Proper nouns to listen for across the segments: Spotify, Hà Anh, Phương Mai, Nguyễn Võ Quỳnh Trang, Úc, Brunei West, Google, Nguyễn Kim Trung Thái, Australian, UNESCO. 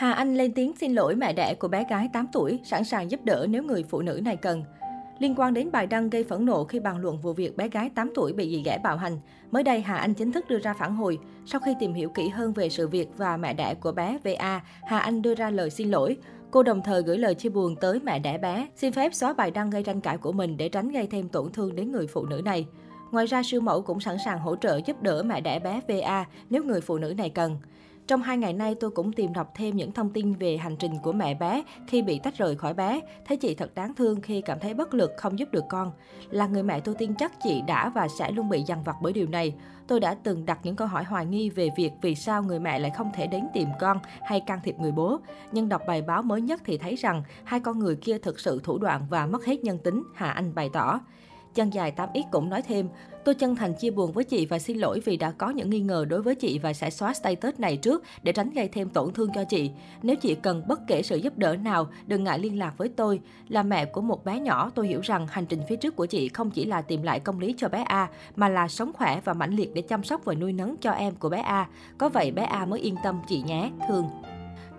Hà Anh lên tiếng xin lỗi mẹ đẻ của bé gái 8 tuổi, sẵn sàng giúp đỡ nếu người phụ nữ này cần. Liên quan đến bài đăng gây phẫn nộ khi bàn luận vụ việc bé gái 8 tuổi bị dì ghẻ bạo hành, mới đây Hà Anh chính thức đưa ra phản hồi. Sau khi tìm hiểu kỹ hơn về sự việc và mẹ đẻ của bé VA, Hà Anh đưa ra lời xin lỗi. Cô đồng thời gửi lời chia buồn tới mẹ đẻ bé, xin phép xóa bài đăng gây tranh cãi của mình để tránh gây thêm tổn thương đến người phụ nữ này. Ngoài ra, siêu mẫu cũng sẵn sàng hỗ trợ giúp đỡ mẹ đẻ bé VA nếu người phụ nữ này cần. Trong 2 ngày nay, tôi cũng tìm đọc thêm những thông tin về hành trình của mẹ bé khi bị tách rời khỏi bé. Thấy chị thật đáng thương khi cảm thấy bất lực không giúp được con. Là người mẹ, tôi tin chắc chị đã và sẽ luôn bị dằn vặt bởi điều này. Tôi đã từng đặt những câu hỏi hoài nghi về việc vì sao người mẹ lại không thể đến tìm con hay can thiệp người bố. Nhưng đọc bài báo mới nhất thì thấy rằng hai con người kia thực sự thủ đoạn và mất hết nhân tính, Hà Anh bày tỏ. Chân dài 8X cũng nói thêm, tôi chân thành chia buồn với chị và xin lỗi vì đã có những nghi ngờ đối với chị và sẽ xóa status này trước để tránh gây thêm tổn thương cho chị. Nếu chị cần bất kể sự giúp đỡ nào, đừng ngại liên lạc với tôi. Là mẹ của một bé nhỏ, tôi hiểu rằng hành trình phía trước của chị không chỉ là tìm lại công lý cho bé A, mà là sống khỏe và mãnh liệt để chăm sóc và nuôi nấng cho em của bé A. Có vậy bé A mới yên tâm chị nhé, thương.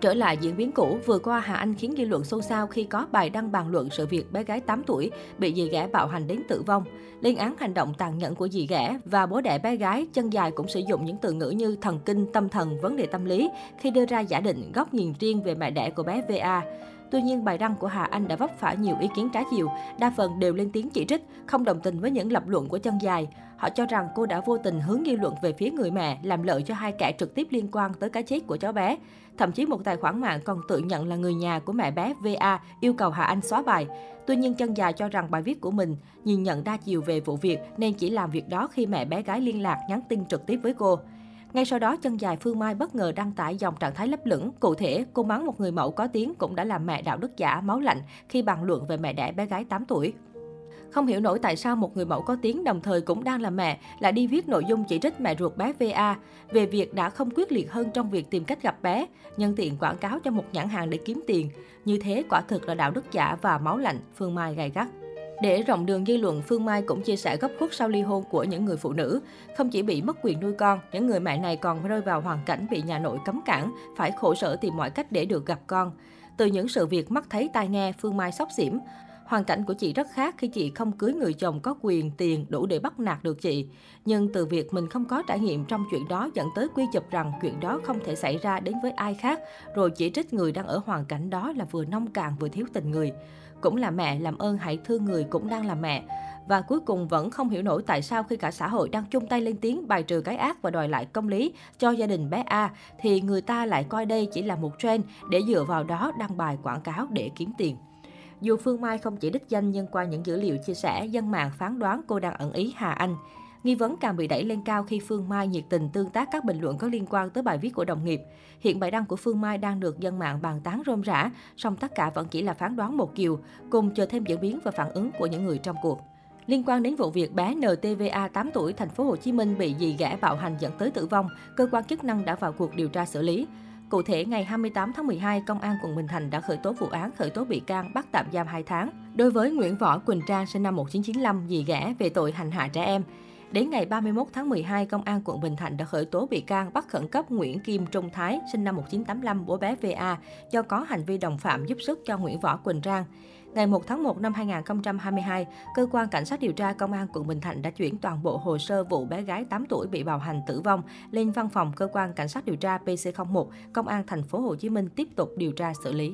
Trở lại diễn biến cũ, vừa qua Hà Anh khiến dư luận xôn xao khi có bài đăng bàn luận sự việc bé gái 8 tuổi bị dì ghẻ bạo hành đến tử vong. Lên án hành động tàn nhẫn của dì ghẻ và bố đẻ bé gái, chân dài cũng sử dụng những từ ngữ như thần kinh, tâm thần, vấn đề tâm lý khi đưa ra giả định góc nhìn riêng về mẹ đẻ của bé VA. Tuy nhiên, bài đăng của Hà Anh đã vấp phải nhiều ý kiến trái chiều, đa phần đều lên tiếng chỉ trích, không đồng tình với những lập luận của chân dài. Họ cho rằng cô đã vô tình hướng dư luận về phía người mẹ, làm lợi cho hai kẻ trực tiếp liên quan tới cái chết của cháu bé. Thậm chí một tài khoản mạng còn tự nhận là người nhà của mẹ bé VA yêu cầu Hà Anh xóa bài. Tuy nhiên, chân dài cho rằng bài viết của mình nhìn nhận đa chiều về vụ việc nên chỉ làm việc đó khi mẹ bé gái liên lạc nhắn tin trực tiếp với cô. Ngay sau đó, chân dài Phương Mai bất ngờ đăng tải dòng trạng thái lấp lửng. Cụ thể, cô mắng một người mẫu có tiếng cũng đã làm mẹ đạo đức giả, máu lạnh khi bàn luận về mẹ đẻ bé gái 8 tuổi. Không hiểu nổi tại sao một người mẫu có tiếng đồng thời cũng đang là mẹ lại đi viết nội dung chỉ trích mẹ ruột bé VA về việc đã không quyết liệt hơn trong việc tìm cách gặp bé, nhân tiện quảng cáo cho một nhãn hàng để kiếm tiền. Như thế quả thực là đạo đức giả và máu lạnh, Phương Mai gay gắt. Để rộng đường dư luận, Phương Mai cũng chia sẻ góc khuất sau ly hôn của những người phụ nữ. Không chỉ bị mất quyền nuôi con, những người mẹ này còn rơi vào hoàn cảnh bị nhà nội cấm cản, phải khổ sở tìm mọi cách để được gặp con. Từ những sự việc mắt thấy tai nghe, Phương Mai xóc xỉm. Hoàn cảnh của chị rất khác khi chị không cưới người chồng có quyền, tiền đủ để bắt nạt được chị. Nhưng từ việc mình không có trải nghiệm trong chuyện đó dẫn tới quy chụp rằng chuyện đó không thể xảy ra đến với ai khác, rồi chỉ trích người đang ở hoàn cảnh đó là vừa nông cạn vừa thiếu tình người. Cũng là mẹ, làm ơn hãy thương người cũng đang là mẹ. Và cuối cùng vẫn không hiểu nổi tại sao khi cả xã hội đang chung tay lên tiếng bài trừ cái ác và đòi lại công lý cho gia đình bé A, thì người ta lại coi đây chỉ là một trend để dựa vào đó đăng bài quảng cáo để kiếm tiền. Dù Phương Mai không chỉ đích danh nhưng qua những dữ liệu chia sẻ, dân mạng phán đoán cô đang ẩn ý Hà Anh. Nghi vấn càng bị đẩy lên cao khi Phương Mai nhiệt tình tương tác các bình luận có liên quan tới bài viết của đồng nghiệp. Hiện bài đăng của Phương Mai đang được dân mạng bàn tán rôm rã, song tất cả vẫn chỉ là phán đoán một chiều, cùng chờ thêm diễn biến và phản ứng của những người trong cuộc. Liên quan đến vụ việc bé NTVA 8 tuổi thành phố Hồ Chí Minh bị dì ghẻ bạo hành dẫn tới tử vong, cơ quan chức năng đã vào cuộc điều tra xử lý. Cụ thể, ngày 28 tháng 12, Công an quận Bình Thạnh đã khởi tố vụ án, khởi tố bị can, bắt tạm giam 2 tháng đối với Nguyễn Võ Quỳnh Trang sinh năm 1995, dì ghẻ về tội hành hạ trẻ em. Đến ngày 31 tháng 12, Công an quận Bình Thạnh đã khởi tố bị can, bắt khẩn cấp Nguyễn Kim Trung Thái sinh năm 1985, bố bé VA, do có hành vi đồng phạm giúp sức cho Nguyễn Võ Quỳnh Trang. Ngày 1 tháng 1 năm 2022, Cơ quan Cảnh sát điều tra Công an quận Bình Thạnh đã chuyển toàn bộ hồ sơ vụ bé gái 8 tuổi bị bạo hành tử vong lên văn phòng Cơ quan Cảnh sát điều tra PC01, Công an thành phố Hồ Chí Minh tiếp tục điều tra xử lý.